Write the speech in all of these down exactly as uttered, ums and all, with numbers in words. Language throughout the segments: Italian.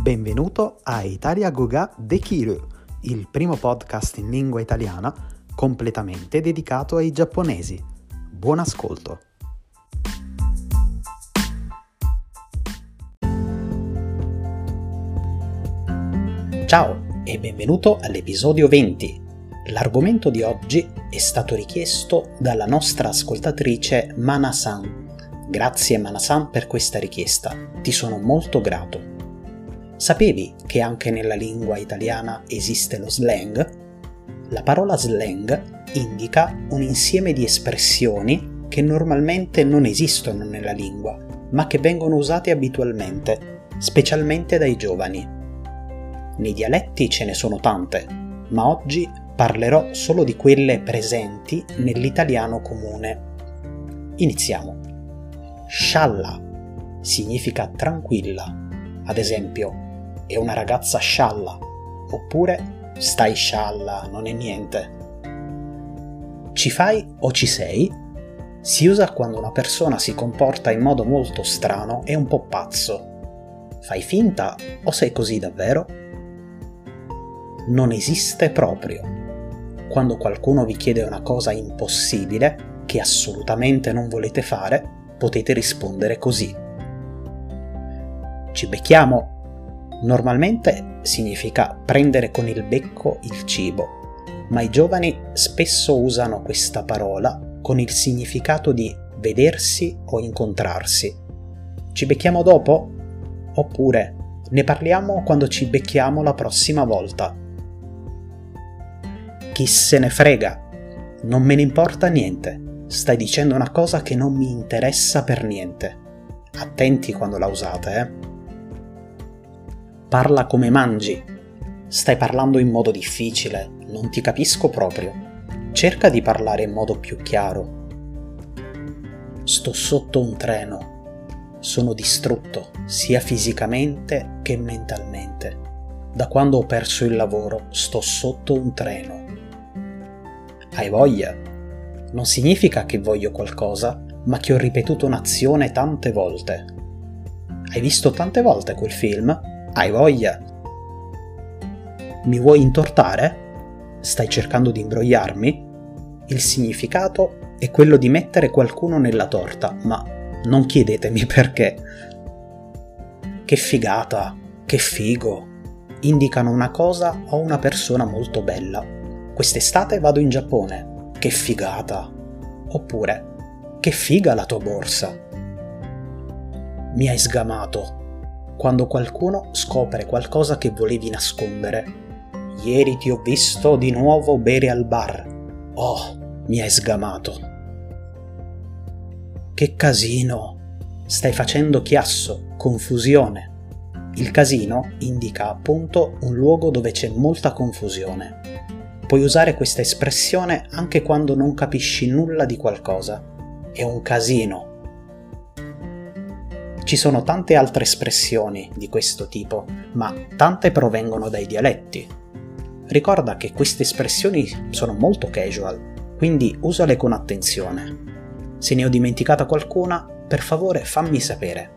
Benvenuto a Italia The Dekiru, il primo podcast in lingua italiana completamente dedicato ai giapponesi. Buon ascolto! Ciao e benvenuto all'episodio venti. L'argomento di oggi è stato richiesto dalla nostra ascoltatrice Mana-san. Grazie Mana-san per questa richiesta, ti sono molto grato. Sapevi che anche nella lingua italiana esiste lo slang? La parola slang indica un insieme di espressioni che normalmente non esistono nella lingua, ma che vengono usate abitualmente, specialmente dai giovani. Nei dialetti ce ne sono tante, ma oggi parlerò solo di quelle presenti nell'italiano comune. Iniziamo. Scialla significa tranquilla. Ad esempio, è una ragazza scialla, oppure stai scialla, non è niente. Ci fai o ci sei? Si usa quando una persona si comporta in modo molto strano e un po' pazzo. Fai finta o sei così davvero? Non esiste proprio. Quando qualcuno vi chiede una cosa impossibile, che assolutamente non volete fare, potete rispondere così. Ci becchiamo. Normalmente significa prendere con il becco il cibo, ma i giovani spesso usano questa parola con il significato di vedersi o incontrarsi. Ci becchiamo dopo? Oppure ne parliamo quando ci becchiamo la prossima volta. Chi se ne frega? Non me ne importa niente. Stai dicendo una cosa che non mi interessa per niente. Attenti quando la usate, eh. Parla come mangi. Stai parlando in modo difficile, non ti capisco proprio. Cerca di parlare in modo più chiaro. Sto sotto un treno. Sono distrutto, sia fisicamente che mentalmente. Da quando ho perso il lavoro, sto sotto un treno. Hai voglia? Non significa che voglio qualcosa, ma che ho ripetuto un'azione tante volte. Hai visto tante volte quel film? Hai voglia? Mi vuoi intortare? Stai cercando di imbrogliarmi? Il significato è quello di mettere qualcuno nella torta, ma non chiedetemi perché. Che figata, che figo. Indicano una cosa o una persona molto bella. Quest'estate vado in Giappone. Che figata. Oppure, che figa la tua borsa. Mi hai sgamato. Quando qualcuno scopre qualcosa che volevi nascondere. Ieri ti ho visto di nuovo bere al bar. Oh, mi hai sgamato. Che casino! Stai facendo chiasso, confusione. Il casino indica appunto un luogo dove c'è molta confusione. Puoi usare questa espressione anche quando non capisci nulla di qualcosa. È un casino. Ci sono tante altre espressioni di questo tipo, ma tante provengono dai dialetti. Ricorda che queste espressioni sono molto casual, quindi usale con attenzione. Se ne ho dimenticata qualcuna, per favore fammi sapere.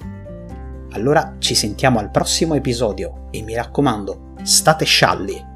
Allora ci sentiamo al prossimo episodio e mi raccomando, state scialli!